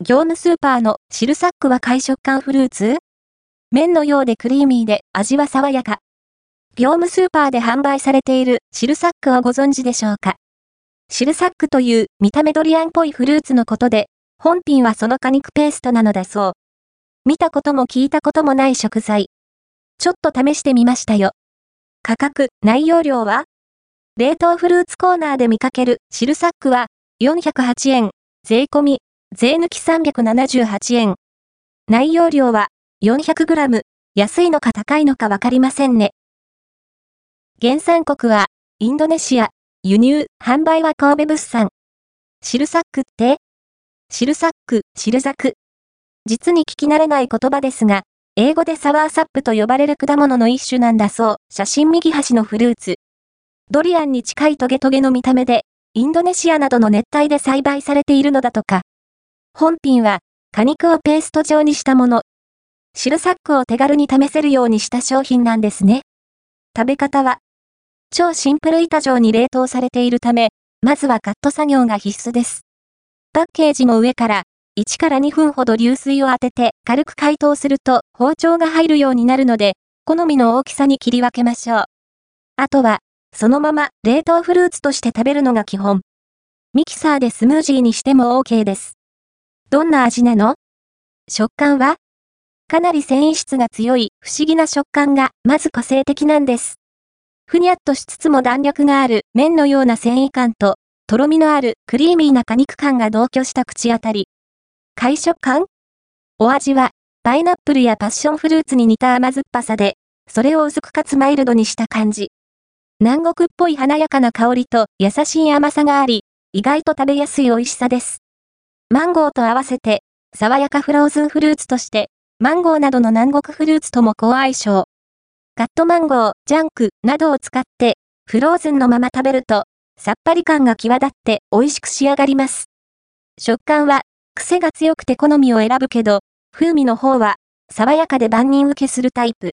業務スーパーのシルサックは海食感フルーツ？麺のようでクリーミーで味は爽やか。業務スーパーで販売されているシルサックをご存知でしょうか？シルサックという見た目ドリアンっぽいフルーツのことで、本品はその果肉ペーストなのだそう。見たことも聞いたこともない食材。ちょっと試してみましたよ。価格、内容量は？冷凍フルーツコーナーで見かけるシルサックは408円、税込み、税抜き378円。内容量は 400g、安いのか高いのかわかりませんね。原産国はインドネシア、輸入、販売は神戸物産。シルサックって？シルサック、シルザク。実に聞き慣れない言葉ですが、英語でサワーサップと呼ばれる果物の一種なんだそう。写真右端のフルーツ。ドリアンに近いトゲトゲの見た目で、インドネシアなどの熱帯で栽培されているのだとか。本品は、果肉をペースト状にしたもの。シルサックを手軽に試せるようにした商品なんですね。食べ方は、超シンプル板状に冷凍されているため、まずはカット作業が必須です。パッケージの上から、1から2分ほど流水を当てて軽く解凍すると包丁が入るようになるので、好みの大きさに切り分けましょう。あとは、そのまま冷凍フルーツとして食べるのが基本。ミキサーでスムージーにしても OK です。どんな味なの？食感は？かなり繊維質が強い不思議な食感がまず個性的なんです。ふにゃっとしつつも弾力がある麺のような繊維感と、とろみのあるクリーミーな果肉感が同居した口当たり。海食感？お味は、パイナップルやパッションフルーツに似た甘酸っぱさで、それを薄くかつマイルドにした感じ。南国っぽい華やかな香りと優しい甘さがあり、意外と食べやすい美味しさです。マンゴーと合わせて、爽やかフローズンフルーツとして、マンゴーなどの南国フルーツとも好相性。カットマンゴー、ジャンクなどを使って、フローズンのまま食べると、さっぱり感が際立って美味しく仕上がります。食感は、癖が強くて好みを選ぶけど、風味の方は、爽やかで万人受けするタイプ。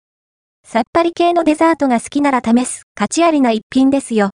さっぱり系のデザートが好きなら試す価値ありな一品ですよ。